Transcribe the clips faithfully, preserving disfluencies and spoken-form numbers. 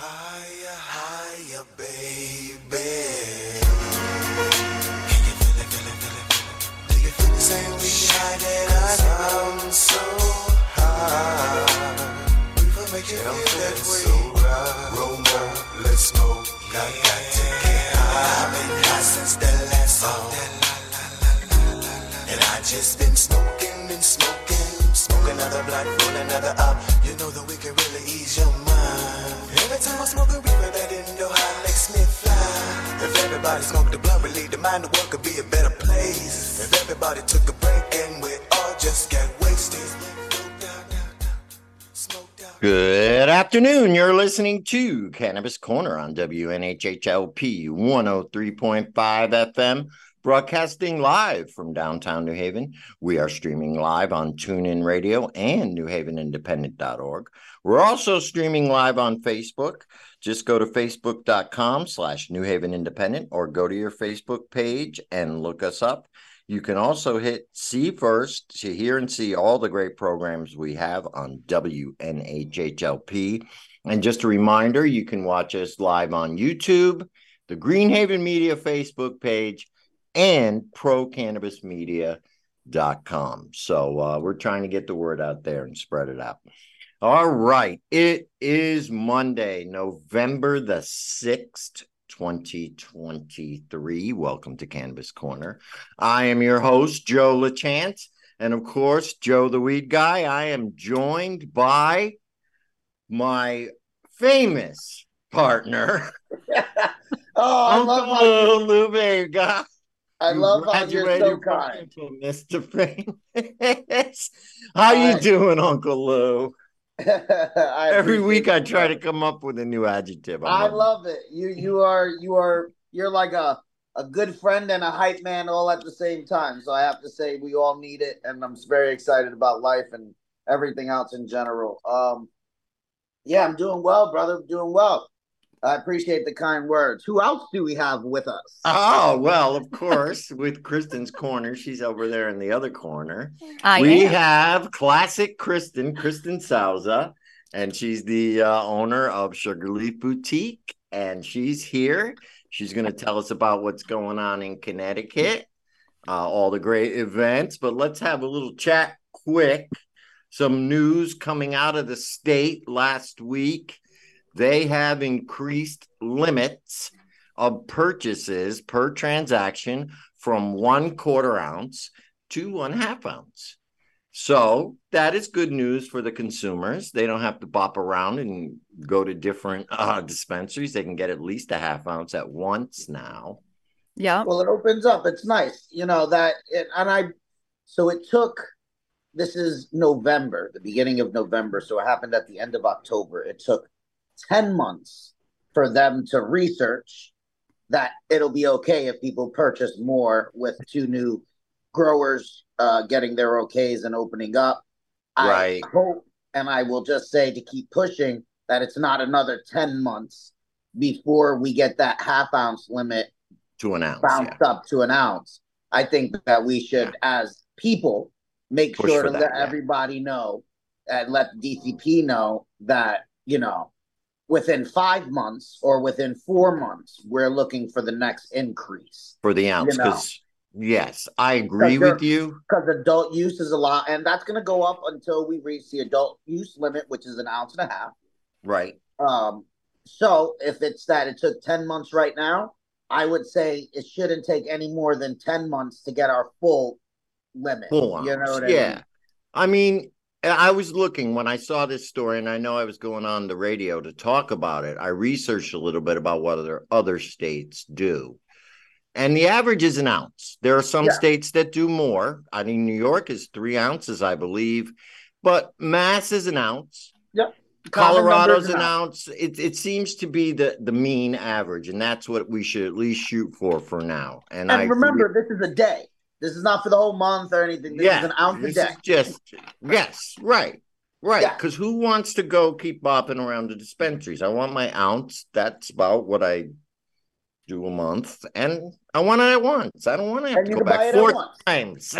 Higher, higher, baby. Can you feel it, feel it, feel it, feel it? Do you feel the same way high that I am? So high. We will make you feel that way. So high. Roll more, let's smoke. I got to get high. I've been high since the last song. And I just been smoking and smoking. Smoke another block, roll another up. You know that we can really ease your mind. Every time I smoke a reaper, that indoor high makes me fly. If everybody smoked the blunt, relieved the mind, the world could be a better place. If everybody took a break and we all just got wasted. Good afternoon. You're listening to Cannabis Corner on W N H H L P one oh three point five F M. Broadcasting live from downtown New Haven. We are streaming live on TuneIn Radio and new haven independent dot org. We're also streaming live on Facebook. Just go to facebook.com slash newhavenindependent or go to your Facebook page and look us up. You can also hit see first to hear and see all the great programs we have on W N H H L P. And just a reminder, you can watch us live on YouTube, the Greenhaven Media Facebook page, and pro cannabis media dot com. So uh, we're trying to get the word out there and spread it out. All right. It is Monday, November the sixth, twenty twenty-three. Welcome to Cannabis Corner. I am your host, Joe LaChance. And of course, Joe the Weed Guy. I am joined by my famous partner, oh, Uncle Lou, Lou guy. I you love how you're so kind, Mister Famous. How Hi. You doing, Uncle Lou? Every week I try that. to come up with a new adjective. I, I love it. You you are you are you're like a, a good friend and a hype man all at the same time. So I have to say we all need it, and I'm very excited about life and everything else in general. Um, yeah, I'm doing well, brother. I'm doing well. I appreciate the kind words. Who else do we have with us? Oh, well, of course, with Kristen's corner. She's over there in the other corner. I we am. have classic Kristen, Kristen Sousa, and she's the uh, owner of Sugar Leaf Boutique, and she's here. She's going to tell us about what's going on in Connecticut, uh, all the great events, but let's have a little chat quick. Some news coming out of the state last week. They have increased limits of purchases per transaction from one quarter ounce to one half ounce. So that is good news for the consumers. They don't have to bop around and go to different uh, dispensaries. They can get at least a half ounce at once now. Yeah. Well, it opens up. It's nice. You know, that, it, and I, so it took, this is November, the beginning of November. So it happened at the end of October. It took ten months for them to research that it'll be okay if people purchase more with two new growers uh, getting their okays and opening up. Right. I hope, and I will just say to keep pushing, that it's not another ten months before we get that half ounce limit to an ounce, bounced yeah. up to an ounce. I think that we should, yeah. as people, make Push sure to that, let yeah. everybody know and let D C P know that, you know, within five months or within four months, we're looking for the next increase. For the ounce, because, you know? Yes, I agree with you. Because adult use is a lot, and that's going to go up until we reach the adult use limit, which is an ounce and a half. Right. Um. So if it's that it took ten months right now, I would say it shouldn't take any more than ten months to get our full limit. Full ounce, you know what I yeah. mean? I mean... I was looking when I saw this story, and I know I was going on the radio to talk about it. I researched a little bit about what other, other states do. And the average is an ounce. There are some yeah. states that do more. I mean, New York is three ounces, I believe. But Mass is an ounce. Yep. Colorado's an, an ounce. It it seems to be the, the mean average, and that's what we should at least shoot for for now. And, and I remember, re- this is a day. This is not for the whole month or anything. This yeah, is an ounce a day. Just yes, right, right. Because yeah. who wants to go keep bopping around the dispensaries? I want my ounce. That's about what I do a month, and I want it at once. I don't want to have and to go back four times.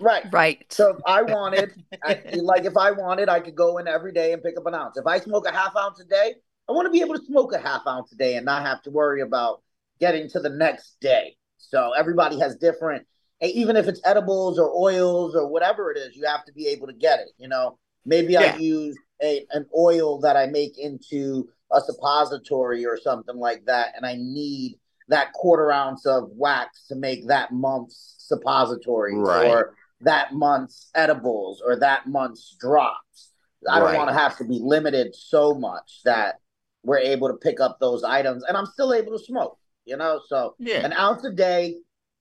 Right, right. So if I wanted, I, like if I wanted, I could go in every day and pick up an ounce. If I smoke a half ounce a day, I want to be able to smoke a half ounce a day and not have to worry about getting to the next day. So everybody has different, even if it's edibles or oils or whatever it is, you have to be able to get it. You know, maybe yeah. I use a, an oil that I make into a suppository or something like that, and I need that quarter ounce of wax to make that month's suppositories right. or that month's edibles or that month's drops. I right. don't want to have to be limited so much that we're able to pick up those items, and I'm still able to smoke, you know? So yeah. an ounce a day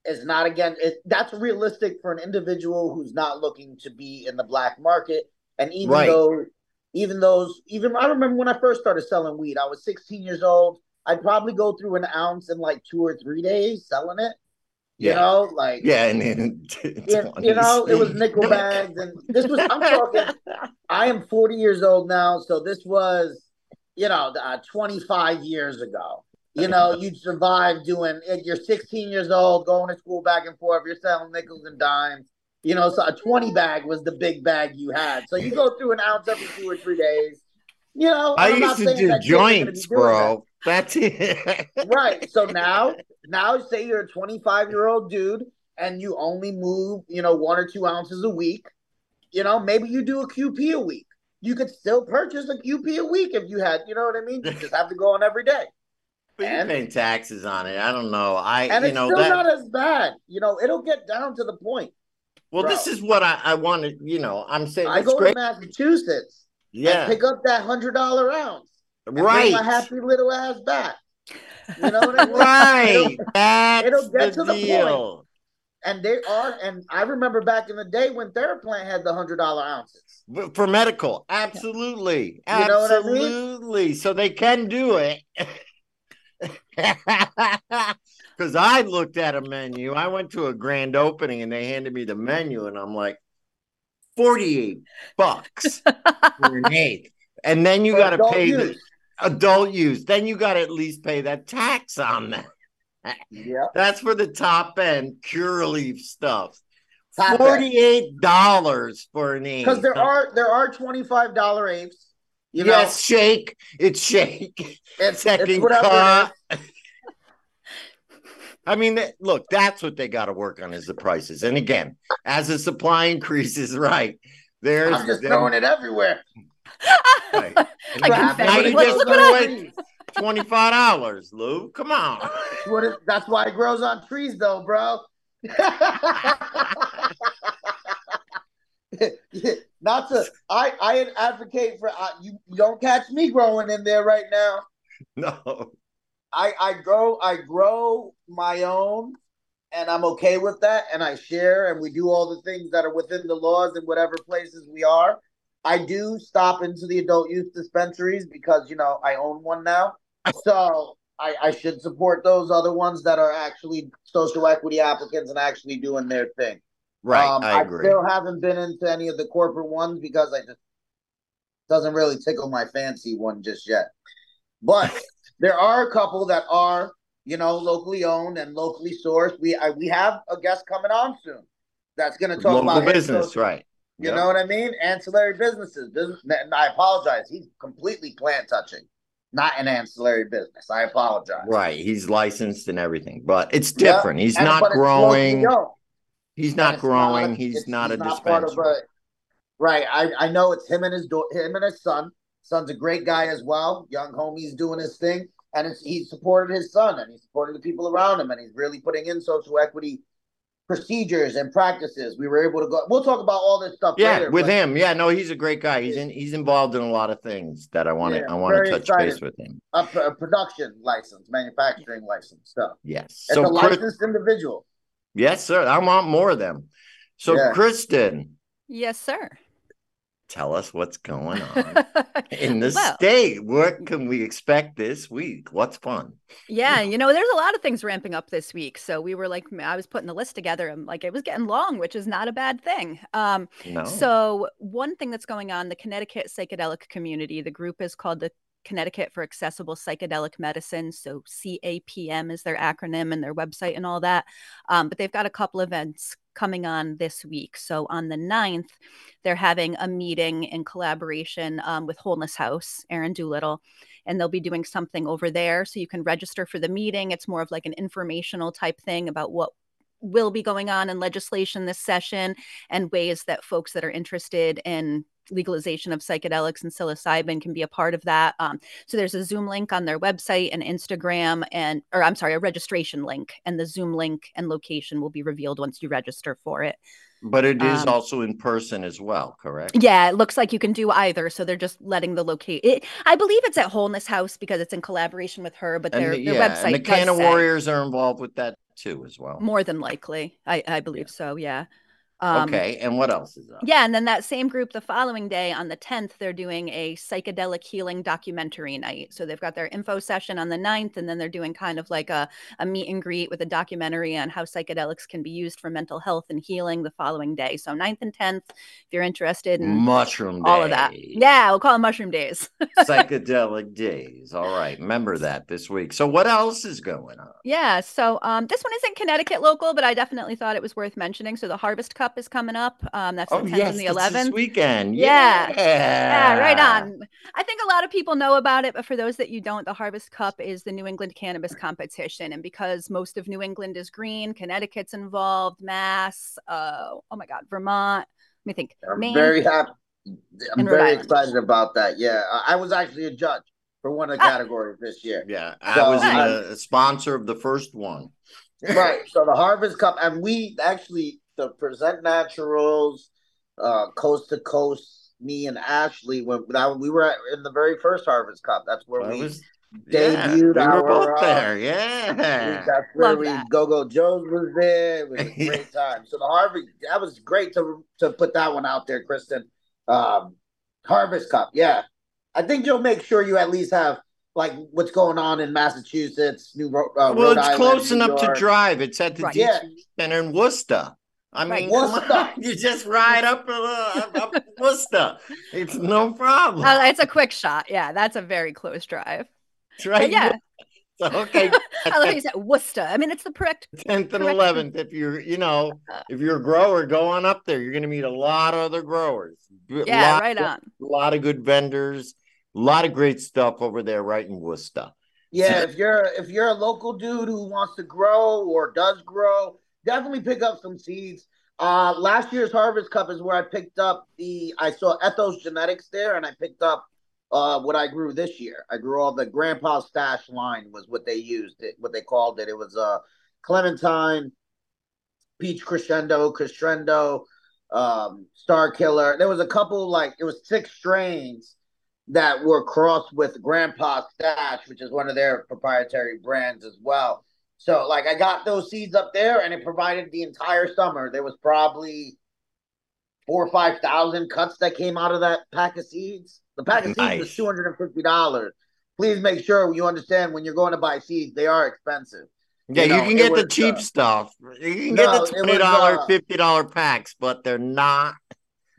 is not, again, it, that's realistic for an individual who's not looking to be in the black market. And even right. though, even those, even, I remember when I first started selling weed, I was sixteen years old. I'd probably go through an ounce in like two or three days selling it. You yeah. know, like, yeah, and, and you, you know, it was nickel bags. And this was, I'm talking, I am forty years old now. So this was, you know, uh, twenty-five years ago. You know, you'd survive doing it. You're sixteen years old, going to school back and forth. You're selling nickels and dimes. You know, so a twenty bag was the big bag you had. So you go through an ounce every two or three days. You know, I I'm used to do joints, bro. That. That's it. Right. So now, now say you're a twenty-five-year-old dude and you only move, you know, one or two ounces a week. You know, maybe you do a Q P a week. You could still purchase a Q P a week if you had, you know what I mean? You just have to go on every day. But and, you're paying taxes on it. I don't know. I, and you it's know, still that, not as bad. You know, it'll get down to the point. Well, bro. This is what I, I wanted, you know, I'm saying. I go great. to Massachusetts yeah. and pick up that one hundred dollars ounce. Right, my happy little ass back. You know what I mean? Right, it'll, that's it'll get the to the deal. Point. And they are, and I remember back in the day when Theraplant had the hundred dollar ounces for medical. Absolutely, you absolutely. Know what I mean? So they can do it. Because I looked at a menu. I went to a grand opening and they handed me the menu, and I'm like, forty-eight bucks for an eighth, and then you got to pay use. the adult use, then you got to at least pay that tax on that. Yeah, that's for the top end Cure Leaf stuff. Top forty-eight dollars end. For an eighth. Because there are there are twenty-five dollar eighths. You yes, know? shake. It's shake. It's second it's cut. It I mean, look, that's what they got to work on is the prices. And again, as the supply increases, right? There's I'm just there, throwing it everywhere. Right. Like now you just throw twenty-five dollars, Lou. Come on. What is, that's why it grows on trees, though, bro. Not to. I I advocate for uh, you. Don't catch me growing in there right now. No. I I grow I grow my own, and I'm okay with that. And I share, and we do all the things that are within the laws in whatever places we are. I do stop into the adult use dispensaries because, you know, I own one now. So I, I should support those other ones that are actually social equity applicants and actually doing their thing. Right, um, I agree. I still haven't been into any of the corporate ones because I just doesn't really tickle my fancy one just yet. But there are a couple that are, you know, locally owned and locally sourced. We I, we have a guest coming on soon that's going to talk local about business, social- right. You yep. know what I mean? Ancillary businesses. Business, and I apologize. He's completely plant touching, not an ancillary business. I apologize. Right. He's licensed and everything, but it's different. Yep. He's, and, not but it's growing, he's not growing. Not, he's not growing. He's not a dispensary. Right. I, I know it's him and his do- him and his son. Son's a great guy as well. Young homie's doing his thing, and it's, he supported his son, and he supported the people around him, and he's really putting in social equity procedures and practices. We were able to go. We'll talk about all this stuff. Yeah, later, with him. Yeah, no, he's a great guy. He's in. He's involved in a lot of things that I want to. Yeah, I want to touch excited. base with him. A, a production license, manufacturing license stuff. Yes, it's so a licensed Chris, individual. Yes, sir. I want more of them. So, yeah. Kristen. Yes, sir. Tell us what's going on in the well, state. What can we expect this week? What's fun? Yeah, you know, there's a lot of things ramping up this week. So we were like, I was putting the list together and like it was getting long, which is not a bad thing. Um, no. So one thing that's going on, the Connecticut psychedelic community, the group is called the Connecticut for Accessible Psychedelic Medicine. So C A P M is their acronym and their website and all that. Um, but they've got a couple events coming on this week. So on the ninth, they're having a meeting in collaboration um, with Wholeness House, Aaron Doolittle, and they'll be doing something over there. So you can register for the meeting. It's more of like an informational type thing about what will be going on in legislation this session and ways that folks that are interested in legalization of psychedelics and psilocybin can be a part of that. Um, so there's a Zoom link on their website and Instagram and, or I'm sorry, a registration link, and the Zoom link and location will be revealed once you register for it. But it is um, also in person as well, correct? Yeah, it looks like you can do either. So they're just letting the locate. It, I believe it's at Wholeness House because it's in collaboration with her, but their, the, their yeah, website. And the Canna Warriors are involved with that too as well. More than likely. I, I believe yeah. so, yeah. Um, okay, and what else is up? Yeah, and then that same group the following day on the tenth, they're doing a psychedelic healing documentary night. So they've got their info session on the ninth, and then they're doing kind of like a, a meet and greet with a documentary on how psychedelics can be used for mental health and healing the following day. So ninth and tenth, if you're interested in mushroom all day. Of that. Yeah, we'll call it mushroom days. Psychedelic days. All right, remember that this week. So what else is going on? Yeah, so um, this one isn't Connecticut local, but I definitely thought it was worth mentioning. So the Harvest Cup is coming up. Um, that's the oh, tenth yes, and the eleventh. This weekend. Yeah. yeah. Yeah, right on. I think a lot of people know about it, but for those that you don't, the Harvest Cup is the New England Cannabis Competition. And because most of New England is green, Connecticut's involved, Mass, uh, oh my God, Vermont. Let me think. I'm Maine, very happy. I'm very excited about that. Yeah. I was actually a judge for one of the ah. categories this year. Yeah. I so, was nice. a sponsor of the first one. Right. So the Harvest Cup, and we actually. The Present Naturals, uh, Coast to Coast, me and Ashley, when, when we were in the very first Harvest Cup. That's where well, we was, debuted yeah, we were our, both there, yeah. Uh, that's where Love we, that. Go-Go Joe's was there. It was a great time. So the Harvest, that was great to to put that one out there, Kristen. Um, Harvest Cup, yeah. I think you'll make sure you at least have like what's going on in Massachusetts, New Ro- uh, well, Rhode Island. Well, it's close New enough York. To drive. It's at the right. D C Center in Worcester. I mean, right. you just ride up, uh, up Worcester. It's no problem. Uh, it's a quick shot. Yeah, that's a very close drive. That's right. But yeah. So, okay. I love you said Worcester. I mean, it's the correct. tenth and eleventh. If you're, you know, if you're a grower, go on up there. You're going to meet a lot of other growers. Yeah, lot, right on. A lot of good vendors. A lot of great stuff over there right in Worcester. Yeah, so, if you're if you're a local dude who wants to grow or does grow, definitely pick up some seeds. Uh, last year's Harvest Cup is where I picked up the, I saw Ethos Genetics there, and I picked up uh, what I grew this year. I grew all the Grandpa Stash line was what they used, it, what they called it. It was uh, Clementine, Peach Crescendo, Crescendo, um, Starkiller. There was a couple, like, it was six strains that were crossed with Grandpa Stash, which is one of their proprietary brands as well. So, like, I got those seeds up there, and it provided the entire summer. There was probably four or five thousand cuts that came out of that pack of seeds. The pack of nice. seeds was two hundred and fifty dollars. Please make sure you understand when you're going to buy seeds, they are expensive. Yeah, you, know, you can get was, the cheap uh, stuff. You can no, get the twenty dollar, uh, fifty dollar packs, but they're not.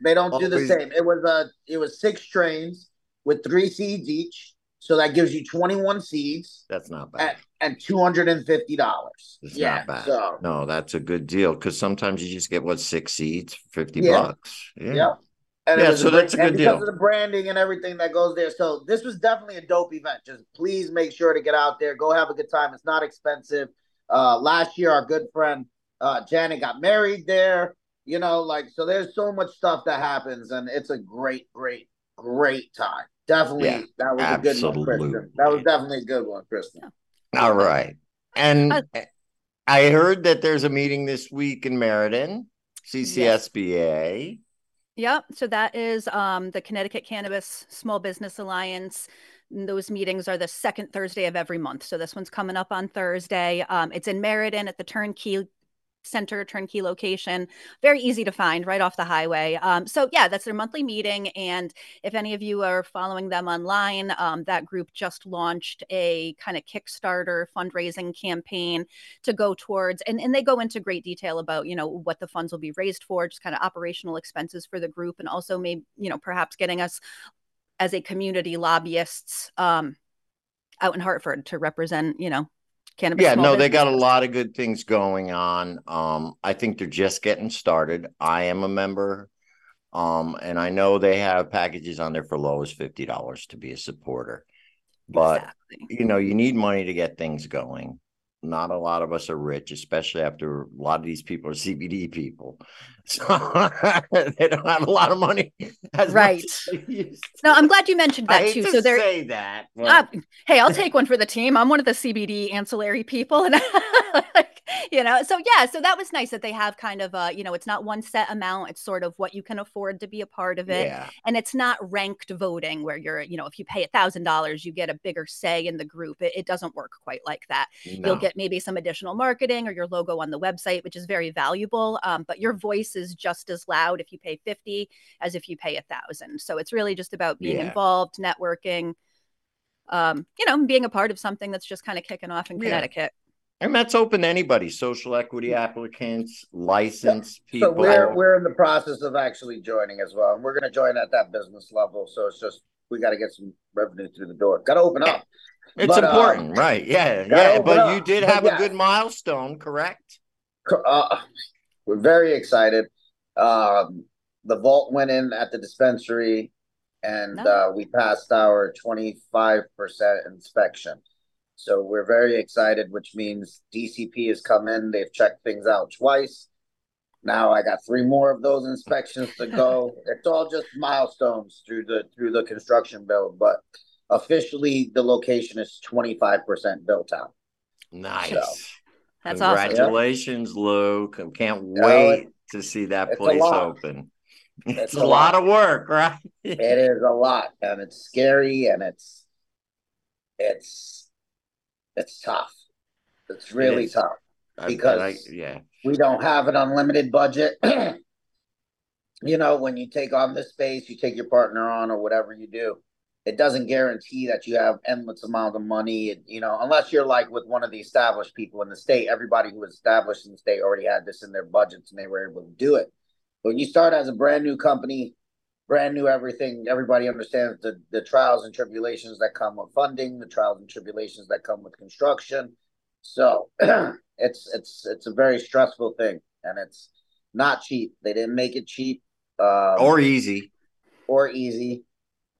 They don't always. do the same. It was a uh, it was six strains with three seeds each. So that gives you twenty-one seeds. That's not bad. And, and two hundred fifty dollars. That's yeah, not bad. So. No, that's a good deal. Because sometimes you just get, what, six seeds, fifty yeah. bucks. Yeah. yeah. And yeah, so a, that's a good deal. Because of the branding and everything that goes there. So this was definitely a dope event. Just please make sure to get out there. Go have a good time. It's not expensive. Uh, last year, our good friend uh, Janet got married there. You know, like, so there's so much stuff that happens. And it's a great, great, great time. Definitely, yeah, that was absolutely. a good one, Kristen. That was definitely a good one, Kristen. All right. And uh, I heard that there's a meeting this week in Meriden, C C S B A. Yep. So that is um, the Connecticut Cannabis Small Business Alliance. Those meetings are the second Thursday of every month. So this one's coming up on Thursday. Um, it's in Meriden at the Turnkey Center, Turnkey location, very easy to find right off the highway. Um, so yeah, that's their monthly meeting. And if any of you are following them online, um, that group just launched a kind of Kickstarter fundraising campaign to go towards, and, and they go into great detail about, you know, what the funds will be raised for, just kind of operational expenses for the group. And also maybe, you know, perhaps getting us as a community lobbyists um, out in Hartford to represent, you know, cannabis. Yeah, no, businesses. They got a lot of good things going on. Um, I think they're just getting started. I am a member. Um, and I know they have packages on there for low as fifty dollars to be a supporter. But, exactly. You know, you need money to get things going. Not a lot of us are rich, especially after a lot of these people are C B D people. So they don't have a lot of money. As right. No, I'm glad you mentioned that, I hate too. To so there. Say that. Uh, hey, I'll take one for the team. I'm one of the C B D ancillary people, and like, you know, so yeah. So that was nice that they have kind of a, you know, it's not one set amount. It's sort of what you can afford to be a part of it, yeah. And it's not ranked voting where you're, you know, if you pay a thousand dollars, you get a bigger say in the group. It, it doesn't work quite like that. No. You'll get maybe some additional marketing or your logo on the website, which is very valuable. Um, but your voice is just as loud if you pay fifty as if you pay a thousand. So it's really just about being yeah. involved, networking, um, you know, being a part of something that's just kind of kicking off in yeah. Connecticut. And that's open to anybody, social equity applicants, licensed yeah. people. So we're, we're in the process of actually joining as well. And we're going to join at that business level. So it's just, we got to get some revenue through the door. Got to open up. It's but, important, uh, right? Yeah, yeah. But up. You did have yeah. a good milestone, correct? Uh, we're very excited. Um, the vault went in at the dispensary, and no. uh, we passed our twenty-five percent inspection. So we're very excited, which means D C P has come in. They've checked things out twice. Now I got three more of those inspections to go. It's all just milestones through the through the construction build, but officially the location is twenty-five percent built out. Nice. So, that's congratulations, awesome. Lou. Can't wait no, it, to see that place open. It's, it's a lot. lot of work, right? It is a lot, and it's scary, and it's it's it's tough. It's really it tough because I, I, yeah. we don't have an unlimited budget. You know, when you take on this space, you take your partner on or whatever you do. It doesn't guarantee that you have endless amount of money, and, you know, unless you're like with one of the established people in the state. Everybody who was established in the state already had this in their budgets, and they were able to do it. But when you start as a brand new company, brand new everything, everybody understands the, the trials and tribulations that come with funding, the trials and tribulations that come with construction. So it's it's it's a very stressful thing, and it's not cheap. They didn't make it cheap um, or easy, or easy.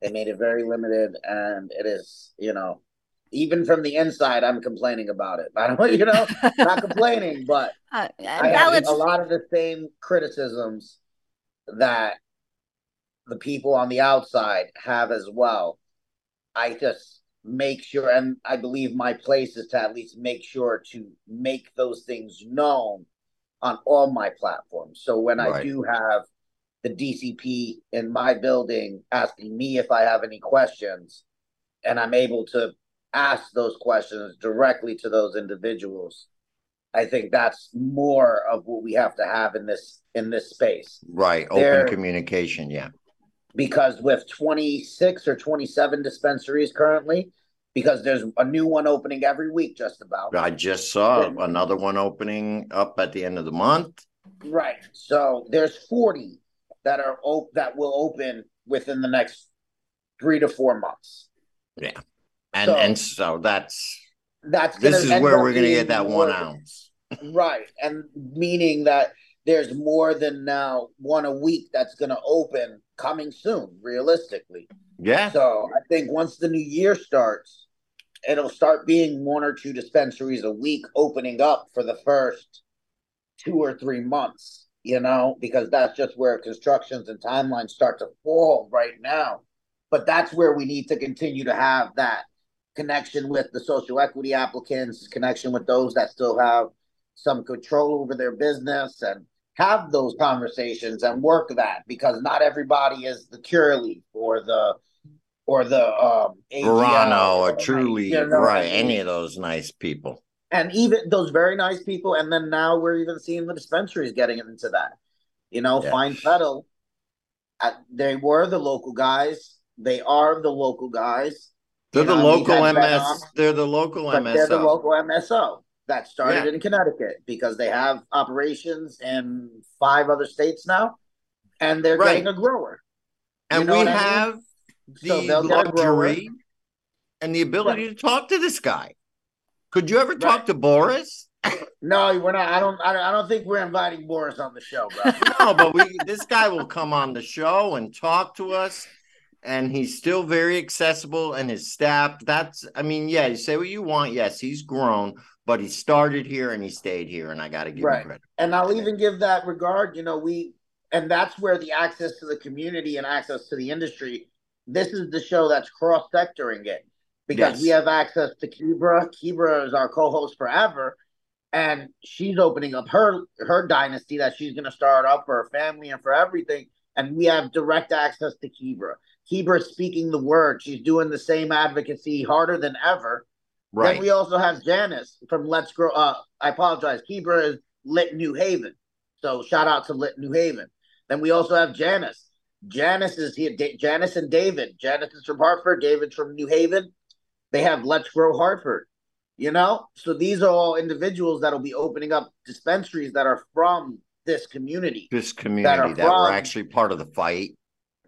They made it very limited, and it is, you know, even from the inside, I'm complaining about it. I don't, you know, not complaining, but uh, I have a lot of the same criticisms that the people on the outside have as well. I just make sure, and I believe my place is to at least make sure to make those things known on all my platforms. So when right. I do have the D C P in my building asking me if I have any questions, and I'm able to ask those questions directly to those individuals. I think that's more of what we have to have in this in this space. Right. There, open communication, yeah. Because with twenty-six or twenty-seven dispensaries currently, because there's a new one opening every week just about. I just saw and, another one opening up at the end of the month. Right. So there's forty that are op- that will open within the next three to four months. Yeah, and so, and so that's that's this is where we're going to get that one ounce, right? And meaning that there's more than now one a week that's going to open coming soon, realistically. Yeah. So I think once the new year starts, it'll start being one or two dispensaries a week opening up for the first two or three months. You know, because that's just where constructions and timelines start to fall right now. But that's where we need to continue to have that connection with the social equity applicants, connection with those that still have some control over their business, and have those conversations and work that, because not everybody is the Cure Leaf or the or the um, Verano or truly like, you know, right, any of those nice people. And even those very nice people. And then now we're even seeing the dispensaries getting into that. You know, yeah. Fine Petal, uh, they were the local guys. They are the local guys. They're you the know, local M S. Venom, they're the local M S O. They're the local M S O that started yeah. in Connecticut, because they have operations in five other states now. And they're right. getting a grower. And you know we have I mean? the so luxury and the ability yeah. to talk to this guy. Could you ever right. talk to Boris? No, we're not. I don't. I don't think we're inviting Boris on the show, bro. No, but we. This guy will come on the show and talk to us, and he's still very accessible. And his staff. That's. I mean, yeah. You say what you want. Yes, he's grown, but he started here and he stayed here, and I got to give right. him credit. And I'll even give that regard. You know, we, and that's where the access to the community and access to the industry. This is the show that's cross-sectoring it because yes. we have access to Kibra. Kibra is our co-host forever. And she's opening up her her dynasty that she's going to start up for her family and for everything. And we have direct access to Kibra. Kibra's speaking the word. She's doing the same advocacy harder than ever. Right. Then we also have Janice from Let's Grow. Uh, I apologize. Kibra is Lit New Haven. So shout out to Lit New Haven. Then we also have Janice. Janice is here. Da- Janice and David. Janice is from Hartford. David's from New Haven. They have Let's Grow Hartford. You know, so these are all individuals that will be opening up dispensaries that are from this community. This community that, are that from, were actually part of the fight.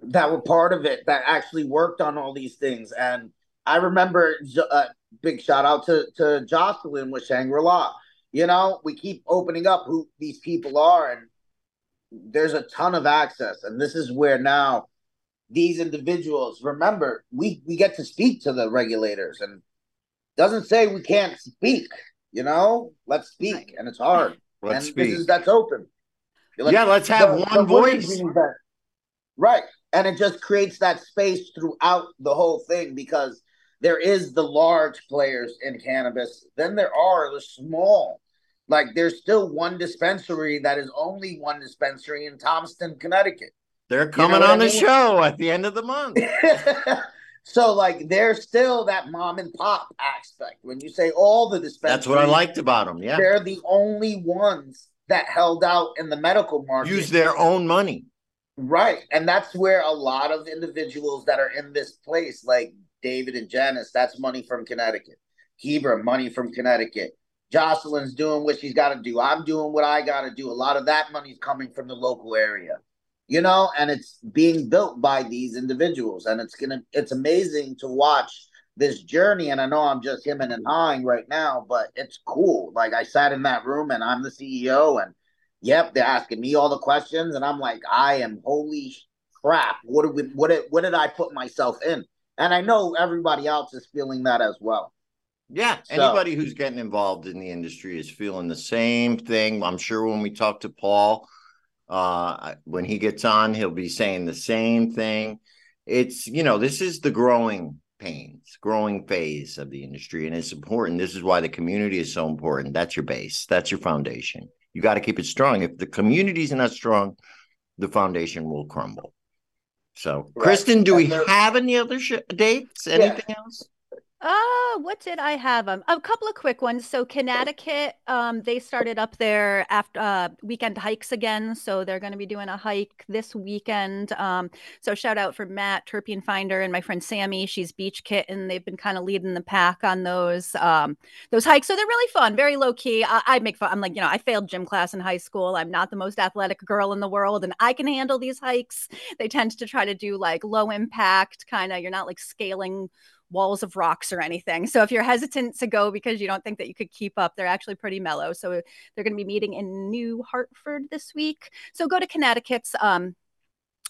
That were part of it, that actually worked on all these things. And I remember a uh, big shout out to, to Jocelyn with Shangri-La. You know, we keep opening up who these people are, and there's a ton of access. And this is where now these individuals, remember, we, we get to speak to the regulators and doesn't say we can't speak, you know? Let's speak, and it's hard. Let's and speak. This is, that's open. Like, yeah, let's have the, one the voice. Right, and it just creates that space throughout the whole thing because there is the large players in cannabis. Then there are the small. Like, there's still one dispensary that is only one dispensary in Thomaston, Connecticut. They're coming you know on I mean? the show at the end of the month. So, like, there's still that mom and pop aspect. When you say all the dispensaries. That's what I liked about them, yeah. They're the only ones that held out in the medical market. Use their own money. Right. And that's where a lot of individuals that are in this place, like David and Janice, that's money from Connecticut. Kibra, money from Connecticut. Jocelyn's doing what she's got to do. I'm doing what I got to do. A lot of that money's coming from the local area. You know, and it's being built by these individuals, and it's gonna it's amazing to watch this journey. And I know I'm just hemming and hawing right now, but it's cool. Like, I sat in that room and I'm the C E O, and yep, they're asking me all the questions, and I'm like, I am holy crap, what did we what did what did I put myself in? And I know everybody else is feeling that as well. Yeah, so, anybody who's getting involved in the industry is feeling the same thing. I'm sure when we talk to Paul. Uh, when he gets on, he'll be saying the same thing. It's, you know, this is the growing pains, growing phase of the industry, and it's important. This is why the community is so important. That's your base. That's your foundation. You got to keep it strong. If the community's not strong, the foundation will crumble. So, right. Kristen, do we have any other sh- dates? Anything yeah. else? Oh, what did I have? Um, a couple of quick ones. So Connecticut, um, they started up their after uh, weekend hikes again. So they're going to be doing a hike this weekend. Um, so shout out for Matt, Terpene Finder, and my friend Sammy. She's Beach Kitten. They've been kind of leading the pack on those um, those hikes. So they're really fun, very low key. I, I make fun. I'm like, you know, I failed gym class in high school. I'm not the most athletic girl in the world, and I can handle these hikes. They tend to try to do like low impact kind of. You're not like scaling walls of rocks or anything. So if you're hesitant to go because you don't think that you could keep up, they're actually pretty mellow. So they're going to be meeting in New Hartford this week. So go to Connecticut's um,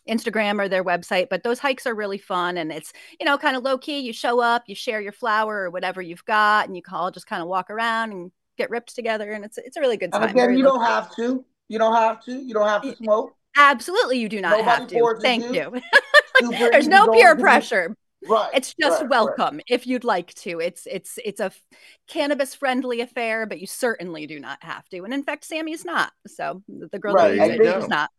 Instagram or their website, but those hikes are really fun, and it's, you know, kind of low key. You show up, you share your flower or whatever you've got, and you all just kind of walk around and get ripped together. And it's, it's a really good time. And again, you don't have to, you don't have to, you don't have to smoke. Absolutely. You do not have to. Thank you. There's no peer pressure. Right, it's just right, welcome right. if you'd like to. It's it's it's a f- cannabis friendly affair, but you certainly do not have to. And in fact, Sammy's not. So the girl right, that is not.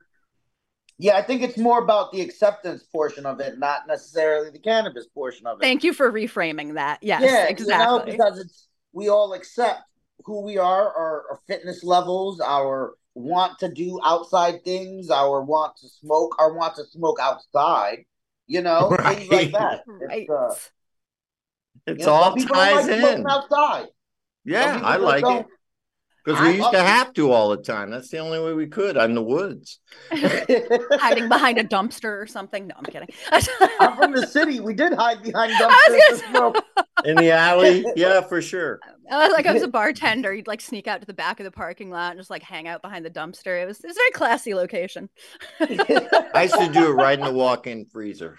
Yeah, I think it's more about the acceptance portion of it, not necessarily the cannabis portion of it. Thank you for reframing that. Yes, yeah, exactly. You know, because it's we all accept who we are, our, our fitness levels, our want to do outside things, our want to smoke, our want to smoke outside. You know, right. things like that. Right. It's, uh, it's you know, all ties in. Outside. Yeah, I like it. Because we used to have to all the time. That's the only way we could. I'm the woods. Hiding behind a dumpster or something. No, I'm kidding. I'm from the city. We did hide behind dumpsters. In the alley. Yeah, for sure. I was like, I was a bartender. You'd like sneak out to the back of the parking lot and just like hang out behind the dumpster. It was, it was a very classy location. I used to do it right in the walk-in freezer.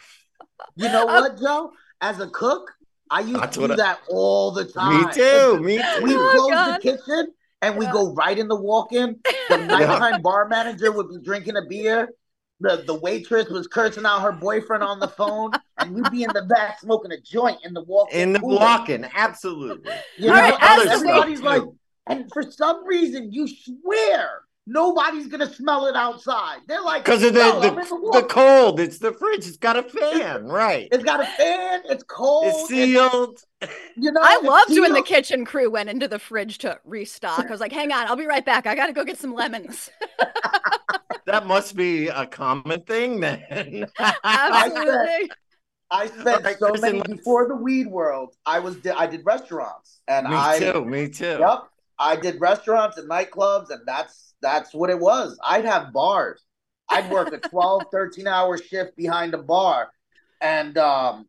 You know what, um, Joe? As a cook, I used That's to do I, that all the time. Me too. Me too. We oh, closed God. the kitchen. And we yeah. go right in the walk-in. The nighttime yeah. bar manager would be drinking a beer. The the waitress was cursing out her boyfriend on the phone. And we'd be in the back smoking a joint in the walk-in. In the walk-in, absolutely. You know, right, everybody's like, and for some reason, you swear nobody's going to smell it outside. They're like, because of the, no, the, the, the cold. It's the fridge. It's got a fan, right? It's got a fan. It's cold. It's sealed. It's, you know, I loved sealed. when the kitchen crew went into the fridge to restock. I was like, hang on. I'll be right back. I got to go get some lemons. That must be a common thing then. Absolutely. I spent right, so Kristen, many, let's... before the weed world, I was I did restaurants. and Me I, too. Me too. Yep. I did restaurants and nightclubs, and that's that's what it was. I'd have bars. I'd work a twelve, thirteen-hour shift behind a bar and um,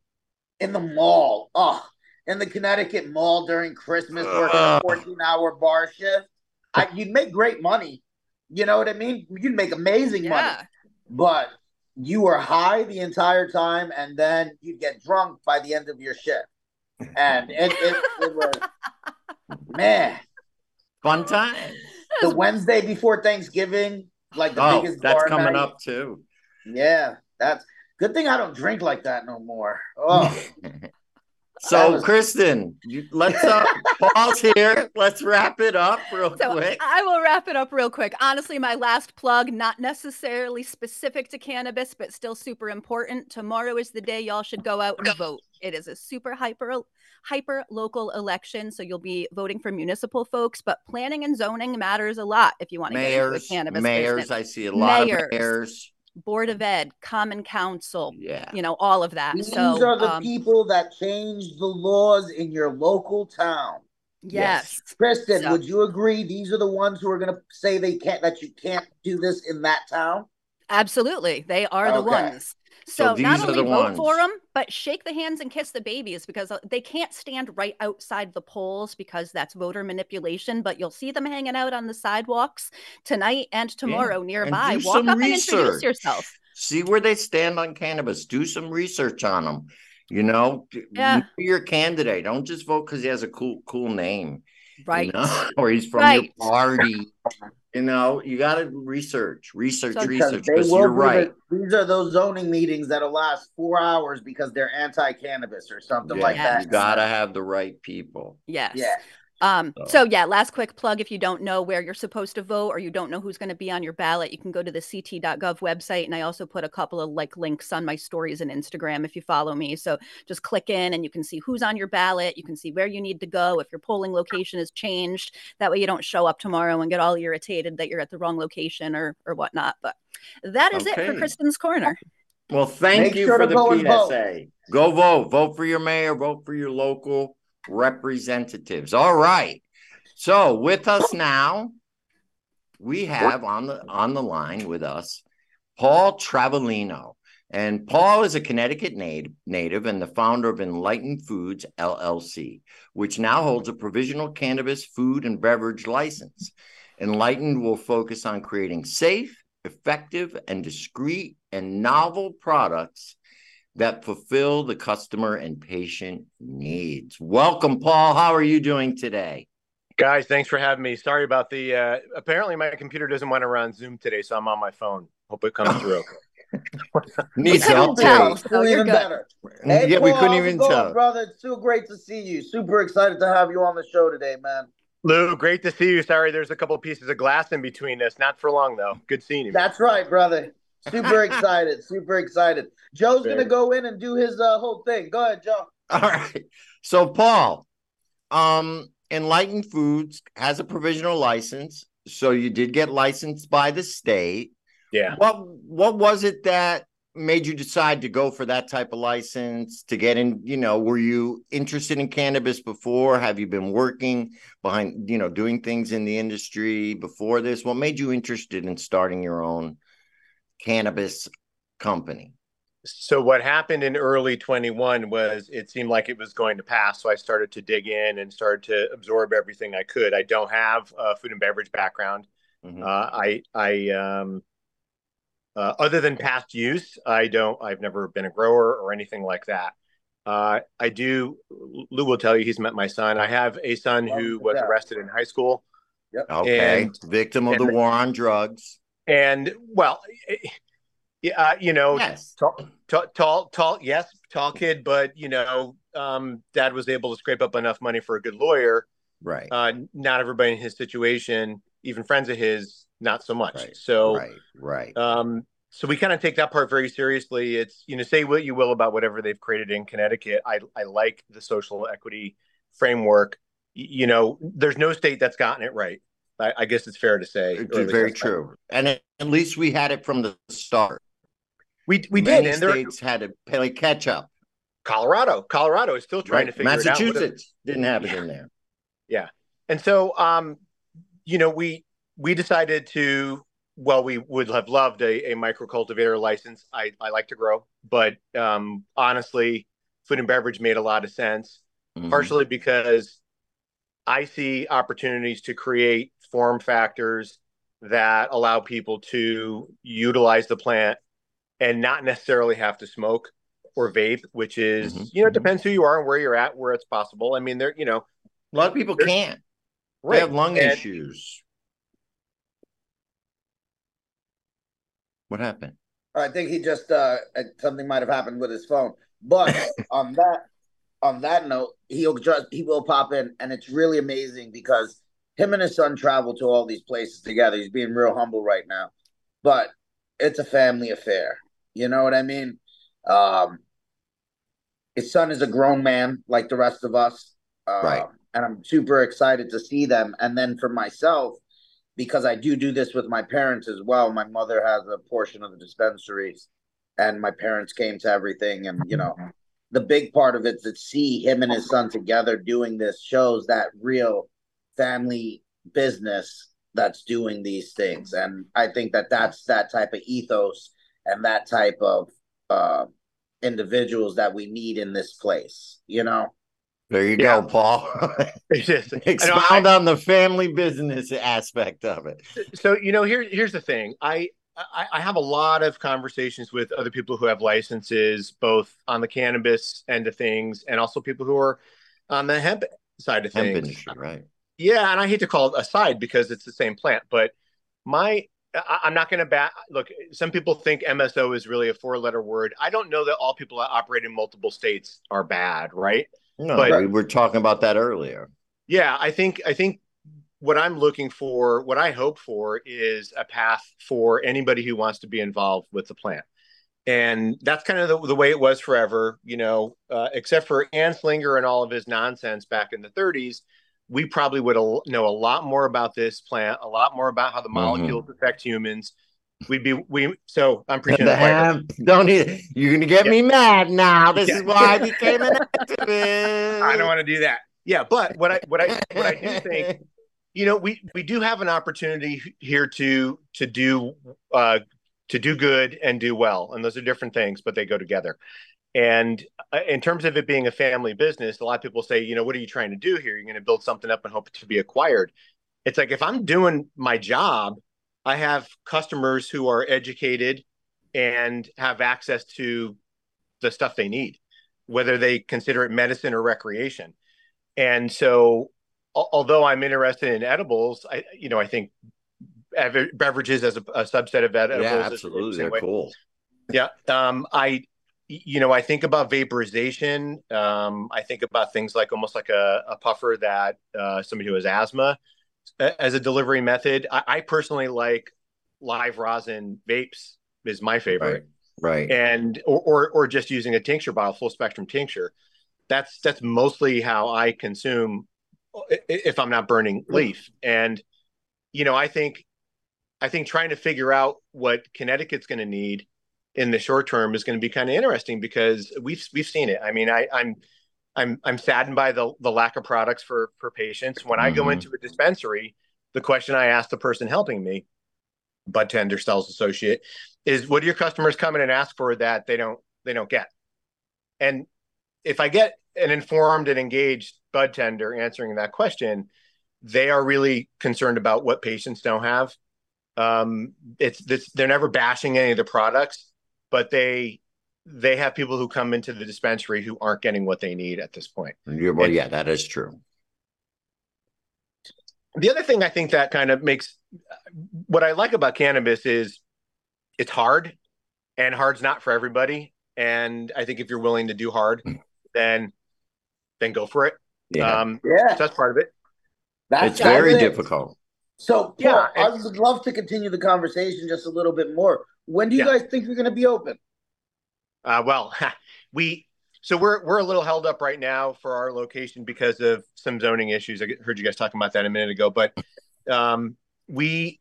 in the mall. Oh, in the Connecticut mall during Christmas, working a fourteen-hour bar shift. I, you'd make great money. You know what I mean? You'd make amazing yeah. money. But you were high the entire time, and then you'd get drunk by the end of your shift. And it, it, it was, man. Fun time. The Wednesday before Thanksgiving, like the oh, biggest that's bar coming night. up too. Yeah, that's good thing I don't drink like that no more. Oh. So was... Kristen, you, let's uh, pause here. Let's wrap it up real so quick. I will wrap it up real quick. Honestly, my last plug, not necessarily specific to cannabis, but still super important. Tomorrow is the day y'all should go out and vote. It is a super hyper hyper local election, so you'll be voting for municipal folks, but planning and zoning matters a lot if you want to mayors, get into the cannabis mayors business. I see a lot mayors, of mayors, board of ed, common council, yeah, you know, all of that. These so, are the um, people that change the laws in your local town. Yes, yes. Kristen, so, would you agree? These are the ones who are going to say they can't that you can't do this in that town. Absolutely, they are okay. the ones. So, so not only vote ones. for them, but shake the hands and kiss the babies, because they can't stand right outside the polls because that's voter manipulation. But you'll see them hanging out on the sidewalks tonight and tomorrow yeah. nearby. And Walk up research. and introduce yourself. See where they stand on cannabis. Do some research on them. You know, yeah. know your candidate. Don't just vote because he has a cool, cool name. Right. You know? Or he's from right. your party. You know, you got to research, research, so, research, because you're right. The, these are those zoning meetings that'll last four hours because they're anti-cannabis or something yeah, like yes. that. You got to have the right people. Yes. Yeah. Um, so. so, yeah, last quick plug. If you don't know where you're supposed to vote or you don't know who's going to be on your ballot, you can go to the C T dot gov website. And I also put a couple of like links on my stories and Instagram if you follow me. So just click in and you can see who's on your ballot. You can see where you need to go if your polling location has changed. That way you don't show up tomorrow and get all irritated that you're at the wrong location or or whatnot. But that is okay. it for Kristen's Corner. Well, thank Make you sure for the P S A. Vote. Go vote. Vote for your mayor. Vote for your local representatives. All right, so with us now we have on the on the line with us Paul Travolino, and Paul is a Connecticut native native and the founder of Enlightened Foods L L C, which now holds a provisional cannabis food and beverage license. Enlightened will focus on creating safe, effective, and discreet and novel products that fulfill the customer and patient needs. Welcome, Paul. How are you doing today? Guys, thanks for having me. Sorry about the, uh, apparently my computer doesn't want to run Zoom today, so I'm on my phone. Hope it comes through. Needs help. Tell. So even better. Hey, yeah, Paul, we couldn't even going, tell. Brother, it's so great to see you. Super excited to have you on the show today, man. Lou, great to see you. Sorry, there's a couple pieces of glass in between us. Not for long, though. Good seeing you. That's right, brother. Super excited. Super excited. Joe's going to go in and do his uh, whole thing. Go ahead, Joe. All right. So, Paul, um, Enlightened Foods has a provisional license. So you did get licensed by the state. Yeah. What What was it that made you decide to go for that type of license to get in? You know, were you interested in cannabis before? Have you been working behind, you know, doing things in the industry before this? What made you interested in starting your own cannabis company? So what happened in early twenty-one was it seemed like it was going to pass. So I started to dig in and started to absorb everything I could. I don't have a food and beverage background. Mm-hmm. Uh, I, I, um, uh, other than past use, I don't, I've never been a grower or anything like that. Uh, I do, Lou will tell you, he's met my son. I have a son who was arrested in high school. Yep. Okay. And, victim of and, the war on drugs. And well, it, Yeah, uh, you know, yes. tall, tall, tall, tall, yes, tall kid, but, you know, um, dad was able to scrape up enough money for a good lawyer. Right. Uh, not everybody in his situation, even friends of his, not so much. Right. So, right, right. Um, so we kind of take that part very seriously. It's, you know, say what you will about whatever they've created in Connecticut. I, I like the social equity framework. You know, there's no state that's gotten it right. I, I guess it's fair to say. It's very true. And at least we had it from the start. We we Many did. And states are, had to play catch up. Colorado, Colorado is still trying right. to figure it out. Massachusetts didn't have yeah. it in there. Yeah, and so um, you know, we we decided to. Well, we would have loved a, a microcultivator license. I I like to grow, but um, honestly, food and beverage made a lot of sense. Mm-hmm. Partially because I see opportunities to create form factors that allow people to utilize the plant and not necessarily have to smoke or vape, which is, mm-hmm. you know, it depends who you are and where you're at, where it's possible. I mean, there, you know, a lot of people can't. Right. They have lung and, issues. What happened? I think he just uh, something might have happened with his phone. But on that, on that note, he'll just he will pop in, and it's really amazing because him and his son travel to all these places together. He's being real humble right now, but it's a family affair. You know what I mean? Um, his son is a grown man like the rest of us. Uh, right. And I'm super excited to see them. And then for myself, because I do do this with my parents as well. My mother has a portion of the dispensaries and my parents came to everything. And, you know, the big part of it to see him and his son together doing this shows that real family business that's doing these things. And I think that that's that type of ethos and that type of uh, individuals that we need in this place, you know? There you yeah. go, Paul. Expound I, on the family business aspect of it. So, you know, here, here's the thing. I, I, I have a lot of conversations with other people who have licenses, both on the cannabis end of things and also people who are on the hemp side of hemp things. Industry, right. Yeah, and I hate to call it aside because it's the same plant, but my, I, I'm not going to bat, look, some people think M S O is really a four-letter word. I don't know that all people that operate in multiple states are bad, right? No, but, we were talking about that earlier. Yeah, I think, I think what I'm looking for, what I hope for is a path for anybody who wants to be involved with the plant. And that's kind of the, the way it was forever, you know, uh, except for Anslinger and all of his nonsense back in the thirties. We probably would know a lot more about this plant, a lot more about how the molecules mm-hmm. affect humans. We'd be, we, so I'm preaching. Don't need, you're going to get yeah. me mad now. This yeah. is why I became an activist. I don't want to do that. Yeah. But what I, what I, what I do think, you know, we, we do have an opportunity here to, to do, uh, to do good and do well. And those are different things, but they go together. And in terms of it being a family business, a lot of people say, you know, what are you trying to do here? You're going to build something up and hope to be acquired. It's like, if I'm doing my job, I have customers who are educated and have access to the stuff they need, whether they consider it medicine or recreation. And so, although I'm interested in edibles, I, you know, I think beverages as a, a subset of edibles. Yeah, absolutely. They're cool. Yeah. Um, I, You know, I think about vaporization. Um, I think about things like almost like a, a puffer that uh, somebody who has asthma as a delivery method. I, I personally like live rosin vapes is my favorite. Right. right. And or, or or just using a tincture bottle, full spectrum tincture. That's that's mostly how I consume if I'm not burning leaf. And, you know, I think I think trying to figure out what Connecticut's going to need in the short term is going to be kind of interesting, because we've we've seen it. I mean, I, I'm I'm I'm saddened by the the lack of products for for patients. When mm-hmm. I go into a dispensary, the question I ask the person helping me, bud tender, sales associate, is, what do your customers come in and ask for that they don't they don't get? And if I get an informed and engaged bud tender answering that question, they are really concerned about what patients don't have. Um, it's this, they're never bashing any of the products, but they they have people who come into the dispensary who aren't getting what they need at this point. Well, and, yeah, that is true. The other thing I think that kind of makes, what I like about cannabis is it's hard, and hard's not for everybody. And I think if you're willing to do hard, then then go for it. Yeah, um, yeah. So that's part of it. That's it's very difficult. So, yeah, Paul, I would love to continue the conversation just a little bit more. When do you yeah. guys think you're going to be open? Uh, well, we so we're we're a little held up right now for our location because of some zoning issues. I heard you guys talking about that a minute ago, but um, we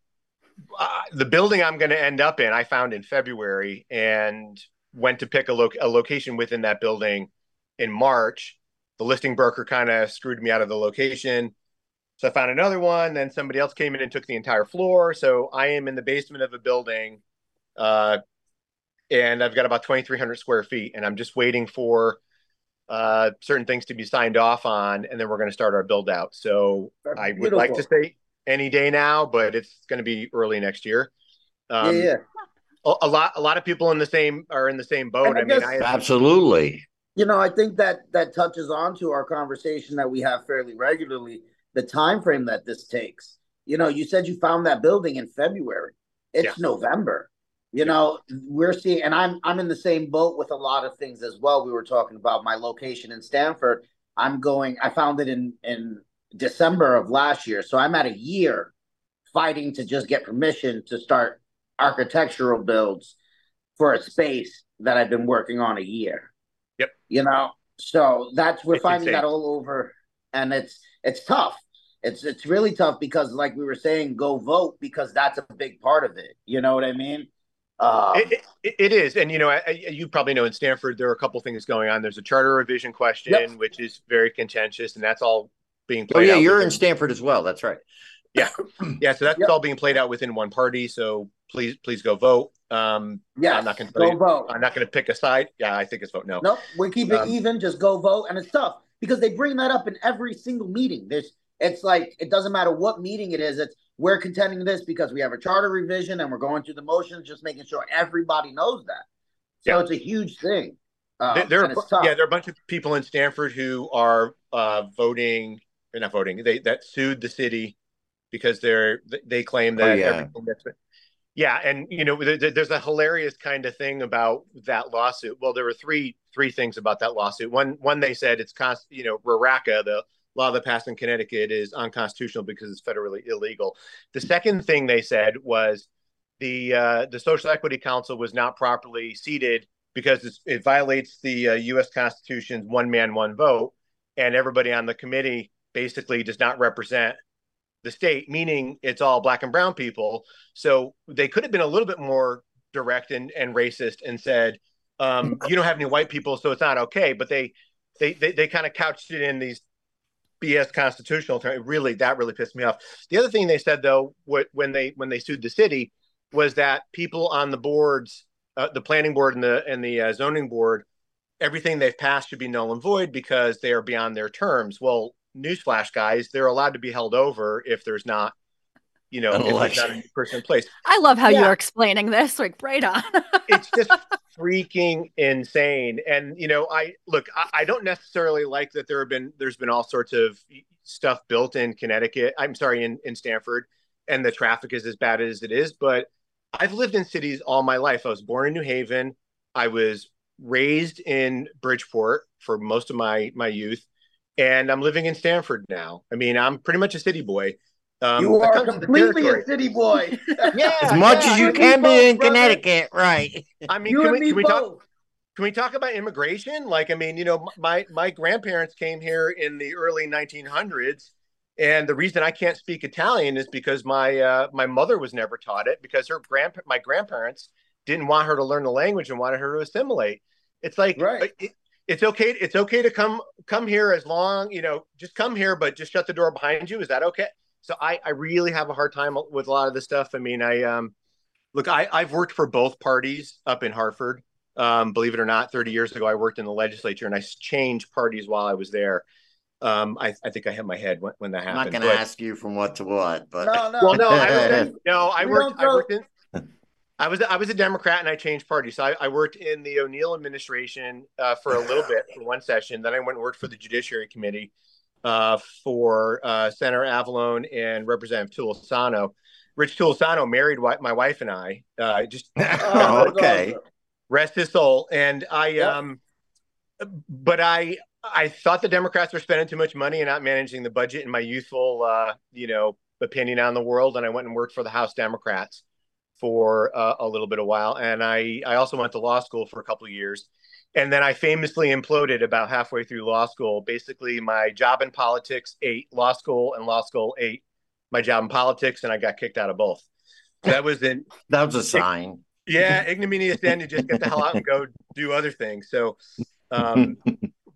uh, the building I'm going to end up in, I found in February, and went to pick a, lo- a location within that building in March. The listing broker kind of screwed me out of the location. So I found another one, then somebody else came in and took the entire floor. So I am in the basement of a building, uh, and I've got about twenty-three hundred square feet, and I'm just waiting for uh, certain things to be signed off on, and then we're going to start our build out. So That's I beautiful. would like to say any day now, but it's going to be early next year. Um, yeah, yeah. A, a lot, a lot of people in the same are in the same boat. I, I mean, guess, I, absolutely. You know, I think that that touches on to our conversation that we have fairly regularly. The time frame that this takes. You know, you said you found that building in February. It's yeah. November. You know, we're seeing, and I'm I'm in the same boat with a lot of things as well. We were talking about my location in Stanford. I'm going, I found it in, in December of last year. So I'm at a year fighting to just get permission to start architectural builds for a space that I've been working on a year. Yep. You know, so that's, we're it's finding insane. that all over. And it's it's tough. It's it's really tough because, like we were saying, go vote, because that's a big part of it. You know what I mean? Um, it, it, it is. And, you know, I, you probably know in Stanford, there are a couple things going on. There's a charter revision question, yep. which is very contentious, and that's all being played out. Oh, yeah, out you're within, in Stanford as well. That's right. Yeah. Yeah, so that's yep. all being played out within one party. So please, please go vote. Um, yeah, I'm not going to pick a side. Yeah, I think it's vote no. Nope, we keep it um, even. Just go vote, and it's tough. Because they bring that up in every single meeting. There's, it's like, it doesn't matter what meeting it is. It's, we're contending this because we have a charter revision and we're going through the motions, just making sure everybody knows that. So yeah. it's a huge thing. Um, there, there are, yeah, there are a bunch of people in Stanford who are uh, voting, or not voting, they that sued the city because they're, they claim that. Oh, yeah. Everything that's been, yeah, and you know, there, there's a hilarious kind of thing about that lawsuit. Well, there were three three things about that lawsuit. One, one they said it's cost, you know, RERACA, the law that passed in Connecticut, is unconstitutional because it's federally illegal. The second thing they said was the uh, the Social Equity Council was not properly seated because it's, it violates the uh, U S Constitution's one man, one vote, and everybody on the committee basically does not represent the state, meaning it's all black and brown people. So they could have been a little bit more direct and, and racist and said, um, you don't have any white people, so it's not okay. But they they they, they kind of couched it in these B S constitutional terms. Really, that really pissed me off. The other thing they said, though, what, when they when they sued the city, was that people on the boards, uh, the planning board and the, and the uh, zoning board, everything they've passed should be null and void because they are beyond their terms. Well, newsflash, guys, they're allowed to be held over if there's not, you know, oh, if there's not a person in place. I love how yeah. you're explaining this, like, right on. It's just freaking insane. And, you know, I look, I, I don't necessarily like that there have been, there's been all sorts of stuff built in Connecticut, I'm sorry, in, in Stanford, and the traffic is as bad as it is. But I've lived in cities all my life. I was born in New Haven. I was raised in Bridgeport for most of my, my youth. And I'm living in Stanford now. I mean, I'm pretty much a city boy. Um, you are completely a city boy. yeah, as much yeah, as you, you can be both, in brother. Connecticut, right? I mean, you can, we, me can we talk? Can we talk about immigration? Like, I mean, you know, my my grandparents came here in the early nineteen hundreds, and the reason I can't speak Italian is because my uh, my mother was never taught it, because her grand my grandparents didn't want her to learn the language and wanted her to assimilate. It's like, right. it, it's okay. It's okay to come, come here as long, you know, just come here, but just shut the door behind you. Is that okay? So I, I really have a hard time with a lot of this stuff. I mean, I, um, look, I, I've worked for both parties up in Hartford. Um, believe it or not, thirty years ago, I worked in the legislature and I changed parties while I was there. Um, I, I think I hit my head when, when that happened. I'm not going to ask you from what to what, but no, no, well, no, I was in, no, I worked, I worked in, I was, I was a Democrat and I changed parties. So I, I worked in the O'Neill administration uh, for a little bit for one session. Then I went and worked for the Judiciary Committee uh, for uh, Senator Avalon and Representative Tulisano. Rich Tulisano married my wife and I. Uh, just oh, okay, rest his soul. And I, yeah. um, but I. I thought the Democrats were spending too much money and not managing the budget in my youthful, uh, you know, opinion on the world. And I went and worked for the House Democrats for uh, a little bit of while. And I, I also went to law school for a couple of years. And then I famously imploded about halfway through law school. Basically, my job in politics ate law school and law school ate my job in politics. And I got kicked out of both. That was in that was a sign. Yeah. Ignominious then to just get the hell out and go do other things. So, um,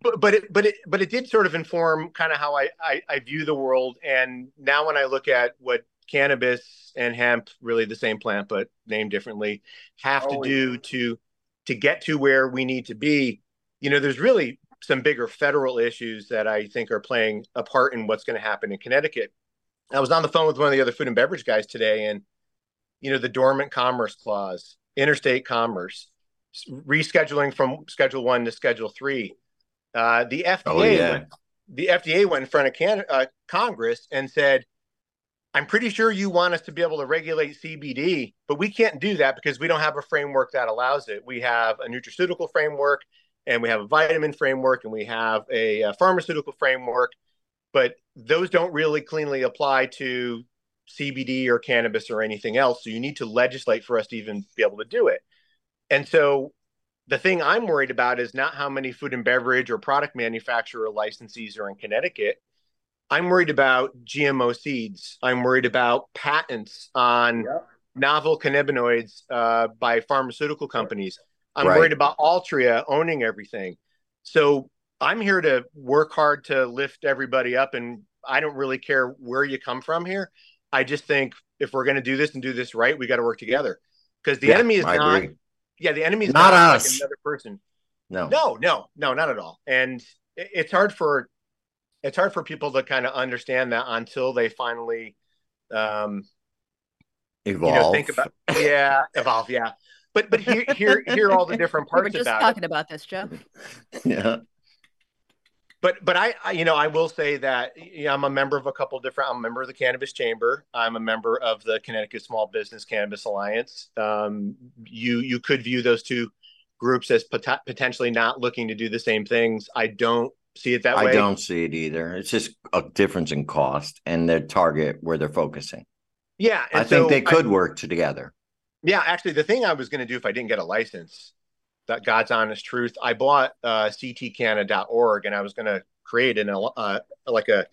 But but it, but it but it did sort of inform kind of how I, I, I view the world. And now when I look at what cannabis and hemp, really the same plant but named differently, have oh, to do yeah. to to get to where we need to be, you know, there's really some bigger federal issues that I think are playing a part in what's going to happen in Connecticut. I was on the phone with one of the other food and beverage guys today, and you know, the dormant commerce clause, interstate commerce, rescheduling from Schedule One to Schedule Three. Uh, the F D A, oh, yeah. went, the F D A went in front of can, uh, Congress and said, "I'm pretty sure you want us to be able to regulate C B D, but we can't do that because we don't have a framework that allows it. We have a nutraceutical framework, and we have a vitamin framework, and we have a, a pharmaceutical framework, but those don't really cleanly apply to C B D or cannabis or anything else. So you need to legislate for us to even be able to do it." And so the thing I'm worried about is not how many food and beverage or product manufacturer licensees are in Connecticut. I'm worried about G M O seeds. I'm worried about patents on yep. novel cannabinoids uh, by pharmaceutical companies. I'm right. worried about Altria owning everything. So I'm here to work hard to lift everybody up, and I don't really care where you come from here. I just think if we're going to do this and do this right, we got to work together, because the yeah, enemy is I not... agree. Yeah, the enemy is not, not us. Like another person. No, no, no, no, not at all. And it, it's hard for it's hard for people to kind of understand that until they finally um, evolve. You know, think about yeah, evolve. Yeah, but but hear hear hear all the different parts. We were just about talking it. about this, Joe. Yeah. But but I, I you know I will say that you know, I'm a member of a couple different. I'm a member of the Cannabis Chamber. I'm a member of the Connecticut Small Business Cannabis Alliance. Um, you you could view those two groups as pot- potentially not looking to do the same things. I don't see it that way. I don't see it either. It's just a difference in cost and their target where they're focusing. Yeah, and I so think they could I, work together. Yeah, actually, the thing I was going to do if I didn't get a license. That God's honest truth. I bought uh, c t canna dot org, and I was going to create an uh, like a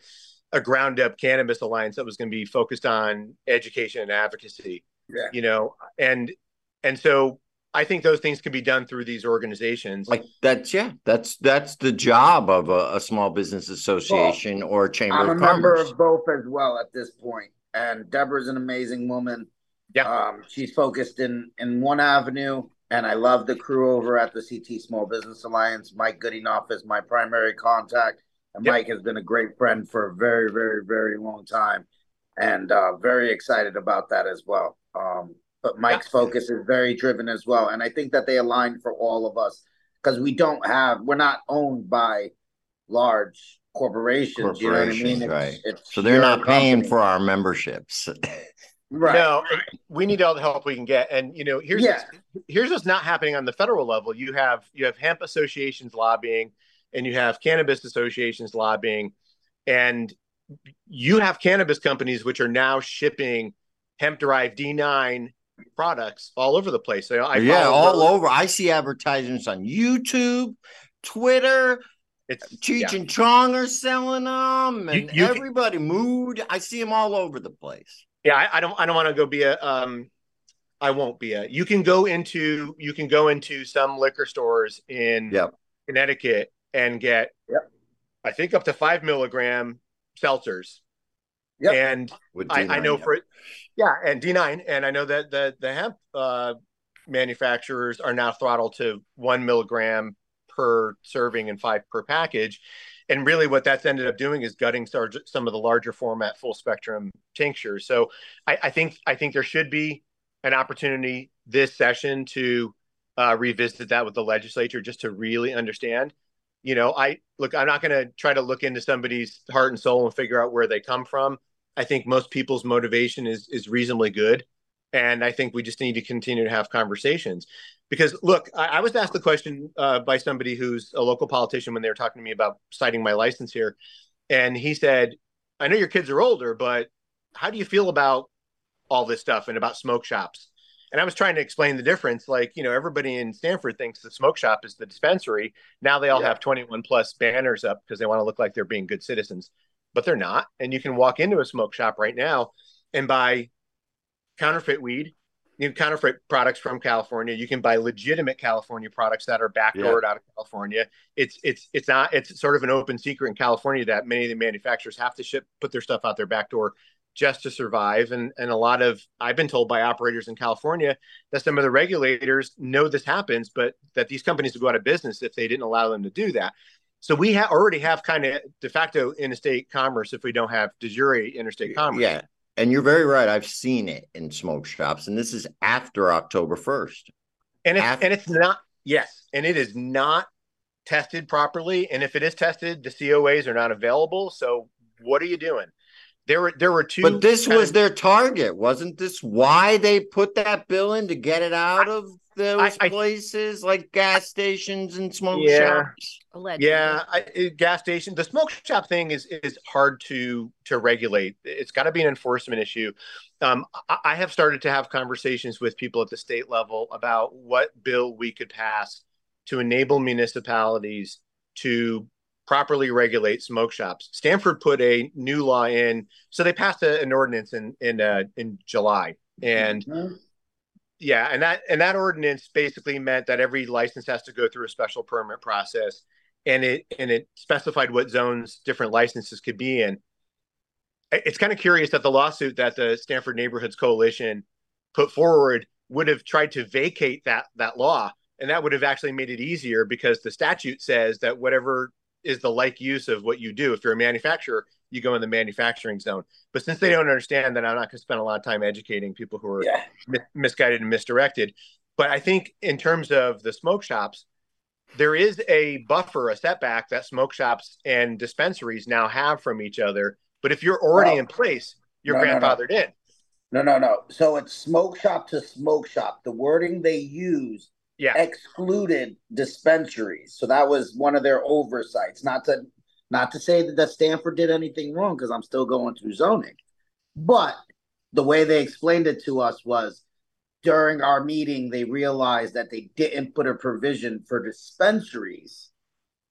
a ground up cannabis alliance that was going to be focused on education and advocacy. Yeah. You know, and and so I think those things can be done through these organizations. Like that's yeah, that's that's the job of a, a small business association well, or a chamber. I'm of a commerce. member of both as well at this point. And Deborah's an amazing woman. Yeah, um, she's focused in in one avenue. And I love the crew over at the C T Small Business Alliance. Mike Goodenough is my primary contact. And yep. Mike has been a great friend for a very, very, very long time. And uh, very excited about that as well. Um, but Mike's yeah. focus is very driven as well. And I think that they align for all of us. Because we don't have, we're not owned by large corporations. corporations you know what I mean? It's, right. it's so they're not paying company. for our memberships. Right. No, we need all the help we can get. And, you know, here's yeah. what's, here's what's not happening on the federal level. You have you have hemp associations lobbying, and you have cannabis associations lobbying, and you have cannabis companies which are now shipping hemp-derived D nine products all over the place. So I yeah, all those. over. I see advertisements on YouTube, Twitter. It's, Cheech yeah. and Chong are selling them, and you, you everybody, can... Mood. I see them all over the place. Yeah, I, I don't. I don't want to go be a. Um, I won't be at. You can go into you can go into some liquor stores in yep. Connecticut and get, yep. I think, up to five milligram seltzers. Yep. And I, I know yeah. for yeah, and D nine, and I know that the the hemp uh, manufacturers are now throttled to one milligram per serving and five per package. And really what that's ended up doing is gutting some of the larger format full spectrum tinctures. So I, I think I think there should be an opportunity this session to uh, revisit that with the legislature, just to really understand. You know, I look, I'm not going to try to look into somebody's heart and soul and figure out where they come from. I think most people's motivation is is reasonably good. And I think we just need to continue to have conversations. Because, look, I, I was asked the question uh, by somebody who's a local politician when they were talking to me about citing my license here. And he said, I know your kids are older, but how do you feel about all this stuff and about smoke shops? And I was trying to explain the difference. Like, you know, everybody in Stanford thinks the smoke shop is the dispensary. Now they all yeah. have twenty-one plus banners up because they want to look like they're being good citizens, but they're not. And you can walk into a smoke shop right now and buy counterfeit weed, you know, counterfeit products from California. You can buy legitimate California products that are backdoored yeah. out of California. It's it's it's not it's sort of an open secret in California that many of the manufacturers have to ship put their stuff out their backdoor just to survive. And, and a lot of, I've been told by operators in California that some of the regulators know this happens, but that these companies would go out of business if they didn't allow them to do that. So we ha- already have kind of de facto interstate commerce if we don't have de jure interstate commerce. Yeah. And you're very right. I've seen it in smoke shops. And this is after October first. And it's, after- and it's not, yes. And it is not tested properly. And if it is tested, the C O As are not available. So what are you doing? There were there were two. But this was of, their target, wasn't this? Why they put that bill in, to get it out I, of those I, places I, like gas stations and smoke yeah, shops? Allegedly. Yeah, I, gas stations. The smoke shop thing is is hard to to regulate. It's got to be an enforcement issue. Um, I, I have started to have conversations with people at the state level about what bill we could pass to enable municipalities to properly regulate smoke shops. Stanford put a new law in, so they passed a, an ordinance in in uh, in July, and mm-hmm. yeah, and that and that ordinance basically meant that every license has to go through a special permit process, and it and it specified what zones different licenses could be in. It's kind of curious that the lawsuit that the Stanford Neighborhoods Coalition put forward would have tried to vacate that that law, and that would have actually made it easier because the statute says that whatever is the like use of what you do. If you're a manufacturer, you go in the manufacturing zone. But since they don't understand that, I'm not going to spend a lot of time educating people who are yeah. mis- misguided and misdirected. But I think in terms of the smoke shops, there is a buffer, a setback that smoke shops and dispensaries now have from each other. But if you're already well, in place, you're no, grandfathered no, no. in. No, no, no. So it's smoke shop to smoke shop. The wording they use Yeah. excluded dispensaries. So that was one of their oversights. Not to not to say that, that Stanford did anything wrong, because I'm still going through zoning. But the way they explained it to us was, during our meeting, they realized that they didn't put a provision for dispensaries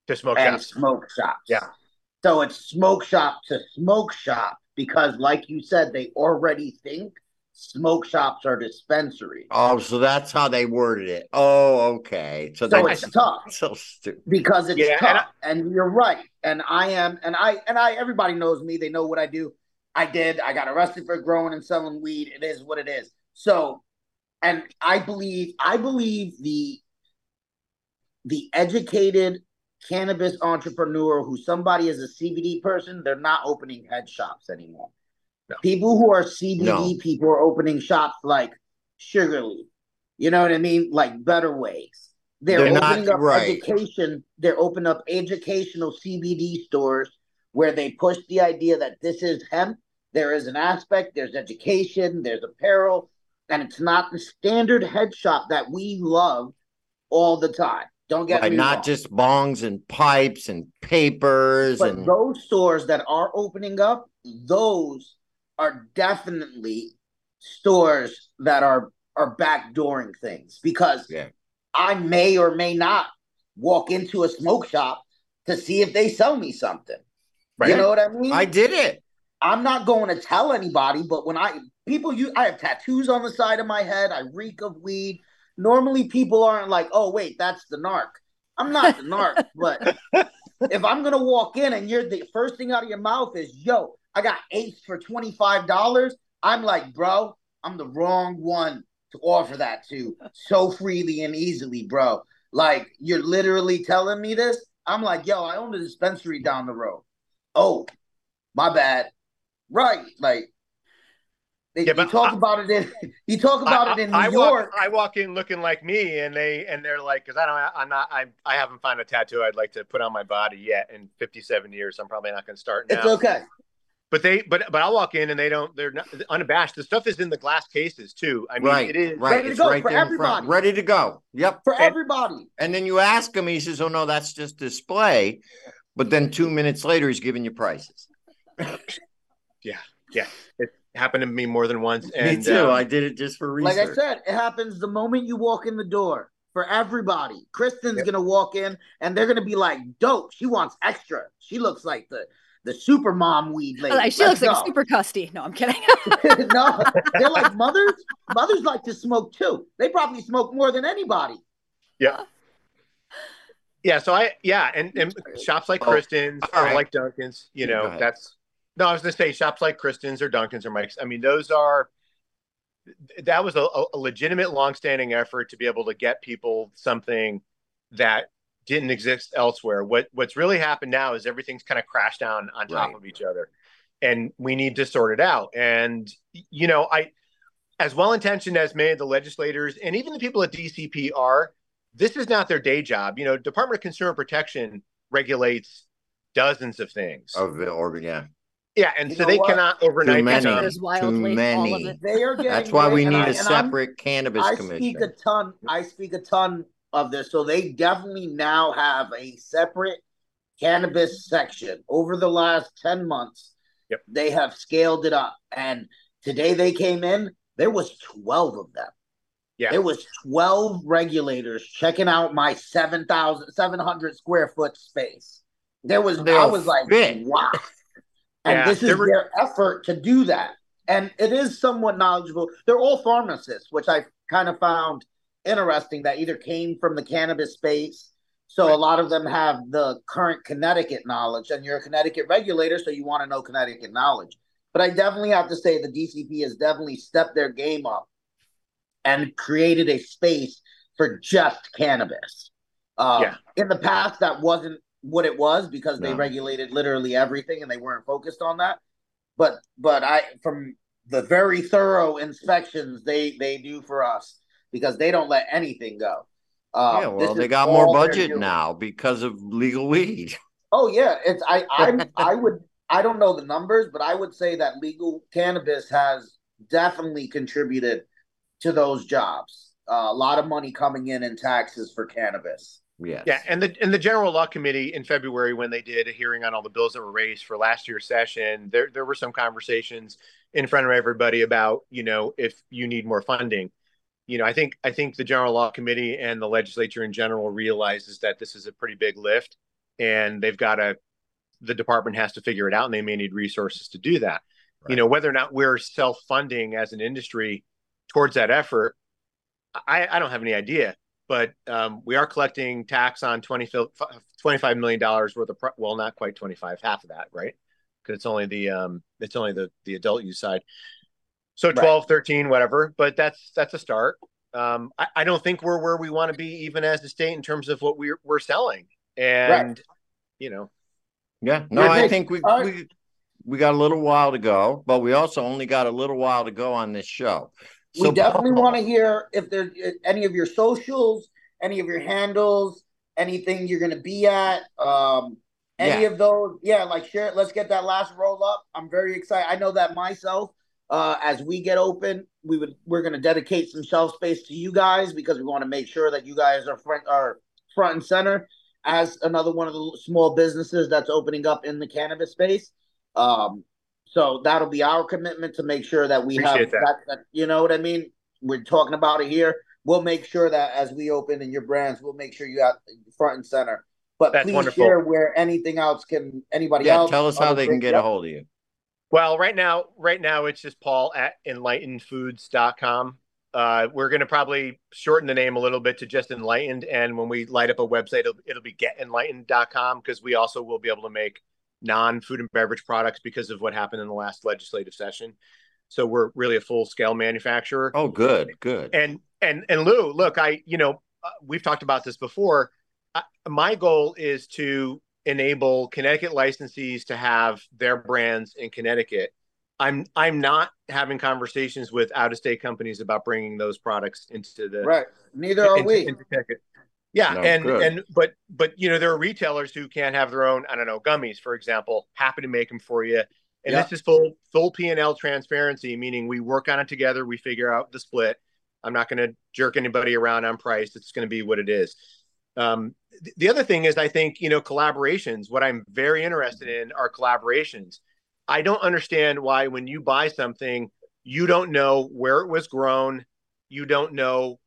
to smoke and shops. smoke shops. Yeah. So it's smoke shop to smoke shop, because like you said, they already think smoke shops are dispensaries. Oh, so that's how they worded it. Oh, okay. So, so that's it's tough. So stupid. Because it's yeah, tough. And, I, and you're right. And I am, and I, and I, everybody knows me. They know what I do. I did. I got arrested for growing and selling weed. It is what it is. So, and I believe, I believe the, the educated cannabis entrepreneur who somebody is a C B D person, they're not opening head shops anymore. People who are C B D no. people are opening shops like Sugar Leaf. You know what I mean? Like Better Ways. They're, They're opening not, up right. education. They're opening up educational C B D stores where they push the idea that this is hemp. There is an aspect. There's education. There's apparel. And it's not the standard head shop that we love all the time. Don't get right, me not wrong. Just bongs and pipes and papers. But and those stores that are opening up, those are definitely stores that are, are backdooring things, because yeah. I may or may not walk into a smoke shop to see if they sell me something. Right. You know what I mean? I did it. I'm not going to tell anybody, but when I people you I have tattoos on the side of my head, I reek of weed. Normally people aren't like, oh wait, that's the narc. I'm not the narc, but if I'm gonna walk in and you're the first thing out of your mouth is, yo, I got eights for twenty-five dollars, I'm like, bro, I'm the wrong one to offer that to so freely and easily, bro. Like, you're literally telling me this? I'm like, yo, I own a dispensary down the road. Oh, my bad. Right. Like, they, yeah, you talk I, about it in you talk about I, it in New I York. Walk, I walk in looking like me, and they and they're like, because I don't, I'm not, I I haven't found a tattoo I'd like to put on my body yet in fifty-seven years. I'm probably not going to start now. It's okay. But they, but but I'll walk in and they don't. They're not, unabashed. The stuff is in the glass cases too. I mean, right, it is right. It's right there in front, ready to go. Yep, for everybody. And then you ask him, he says, "Oh no, that's just display." But then two minutes later, he's giving you prices. Yeah, yeah. It happened to me more than once. And, me too. Um, I did it just for research. Like I said, it happens the moment you walk in the door for everybody. Kristen's yep. gonna walk in and they're gonna be like, "Dope. She wants extra. She looks like the." The super mom weed lady. Like, she Let's looks go. Like a super custy. No, I'm kidding. No, they're like mothers. Mothers like to smoke too. They probably smoke more than anybody. Yeah. Yeah. So I, yeah. And, and shops like oh, Kristen's or right. like Duncan's, you know, yeah, that's, no, I was going to say shops like Kristen's or Duncan's or Mike's. I mean, those are, that was a, a legitimate longstanding effort to be able to get people something that didn't exist elsewhere. What what's really happened now is everything's kind of crashed down on top right. of each other, and we need to sort it out. And, you know, I, as well-intentioned as many of the legislators and even the people at D C P are, this is not their day job. You know, Department of Consumer Protection regulates dozens of things. Of the organ, yeah. Yeah, and you so they what? Cannot overnight. Too many. Too many. All of it. They are getting That's why we need I, a separate cannabis I commission. I speak a ton. I speak a ton. of this. So they definitely now have a separate cannabis section. Over the last ten months, yep. they have scaled it up. And today they came in, there was twelve of them. Yeah. There was twelve regulators checking out my seven thousand seven hundred square foot space. There was, They're I was like, big. Wow. And yeah, this is were- their effort to do that. And it is somewhat knowledgeable. They're all pharmacists, which I kind of found interesting, that either came from the cannabis space, so right. a lot of them have the current Connecticut knowledge, and you're a Connecticut regulator, so you want to know Connecticut knowledge. But I definitely have to say the D C P has definitely stepped their game up and created a space for just cannabis. Uh, yeah. In the past, that wasn't what it was, because no. they regulated literally everything, and they weren't focused on that. But but I from the very thorough inspections they they do for us, because they don't let anything go. Uh, yeah, well, they got more budget now because of legal weed. Oh yeah, it's I I I would I don't know the numbers, but I would say that legal cannabis has definitely contributed to those jobs. Uh, a lot of money coming in in taxes for cannabis. Yes. Yeah, and the and the General Law Committee in February, when they did a hearing on all the bills that were raised for last year's session, there there were some conversations in front of everybody about, you know, if you need more funding. You know, I think I think the General Law Committee and the legislature in general realizes that this is a pretty big lift, and they've got to, the department has to figure it out, and they may need resources to do that. Right. You know, whether or not we're self-funding as an industry towards that effort, I, I don't have any idea. But um, we are collecting tax on twenty, twenty-five million dollars worth of, pro- well, not quite twenty-five, half of that, right? Because it's only the um, it's only the the adult use side. So twelve, right. thirteen, whatever, but that's that's a start. Um, I, I don't think we're where we want to be, even as a state, in terms of what we're we're selling. And right. you know, yeah, no, I think we right. we we got a little while to go, but we also only got a little while to go on this show. So, we definitely want to hear if there's any of your socials, any of your handles, anything you're going to be at. Um, any yeah. of those, yeah, like share it. Let's get that last roll up. I'm very excited. I know that myself. Uh, as we get open, we would we're going to dedicate some shelf space to you guys, because we want to make sure that you guys are front are front and center as another one of the small businesses that's opening up in the cannabis space. Um, so that'll be our commitment to make sure that we Appreciate have that. That, that. You know what I mean? We're talking about it here. We'll make sure that as we open in your brands, we'll make sure you have front and center. But that's please wonderful. Share where anything else can anybody yeah, else. Tell us how they can get a hold of you. Well, right now, right now it's just Paul at enlightened foods dot com. Uh, we're going to probably shorten the name a little bit to just Enlightened. And when we light up a website, it'll, it'll be get enlightened dot com, because we also will be able to make non-food and beverage products because of what happened in the last legislative session. So we're really a full-scale manufacturer. Oh, good, good. And and and Lou, look, I, you know, we've talked about this before. I, my goal is to enable Connecticut licensees to have their brands in Connecticut. I'm I'm not having conversations with out-of-state companies about bringing those products into the right. Neither into, are we. Into Connecticut. Yeah, no, and good. and but but you know, there are retailers who can't have their own. I don't know, gummies, for example. Happy to make them for you. And yeah. This is full full P and L transparency, meaning we work on it together. We figure out the split. I'm not going to jerk anybody around on price. It's going to be what it is. Um, th- the other thing is, I think, you know, collaborations. What I'm very interested in are collaborations. I don't understand why when you buy something, you don't know where it was grown. You don't know.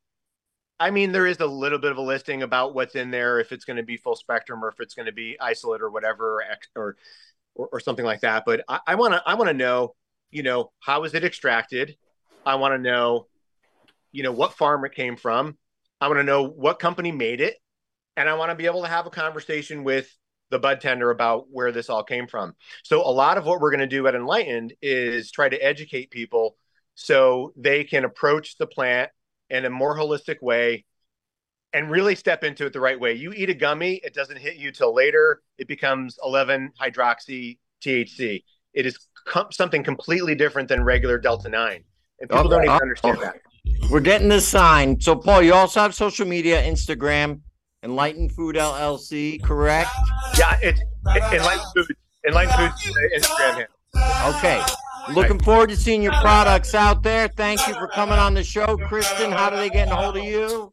I mean, there is a little bit of a listing about what's in there, if it's going to be full spectrum or if it's going to be isolate or whatever, or, or Or, or something like that. But I want to, I want to know, you know, how is it extracted? I want to know, you know, what farm it came from. I want to know what company made it. And I want to be able to have a conversation with the bud tender about where this all came from. So a lot of what we're going to do at Enlightened is try to educate people so they can approach the plant in a more holistic way and really step into it the right way. You eat a gummy, it doesn't hit you till later. It becomes eleven hydroxy T H C. It is com- something completely different than regular Delta nine. And people oh, don't even oh, understand oh. that. We're getting this sign. So, Paul, you also have social media, Instagram, Enlightened Food L L C, correct? Yeah, it's it, Enlightened Food. Enlightened Food's Instagram handle. Okay. Looking right. forward to seeing your products out there. Thank you for coming on the show. Kristen, how do they get in hold of you?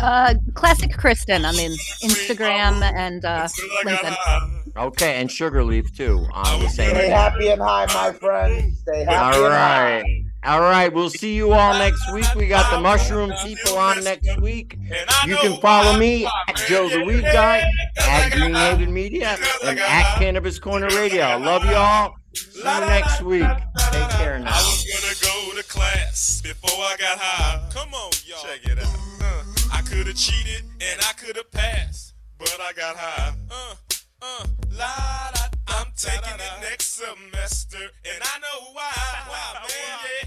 Uh, classic Kristen. I mean, Instagram and uh, LinkedIn. Okay, and Sugar Leaf too. On the same. Stay happy and high, my friend. Stay happy. All right, and high. all right. We'll see you all next week. We got the mushroom people on next week. You can follow me at Joe the Weed Guy, at Greenhaven Media, and at Cannabis Corner Radio. Love y'all. See you next week. Take care now. I was gonna go to class before I got high. Come on, y'all. Check it out. Uh, I could have cheated and I could have passed, but I got high. Uh, uh, la, da, da, I'm taking da, da, da. It next semester, and I know why. Why, man? Yeah.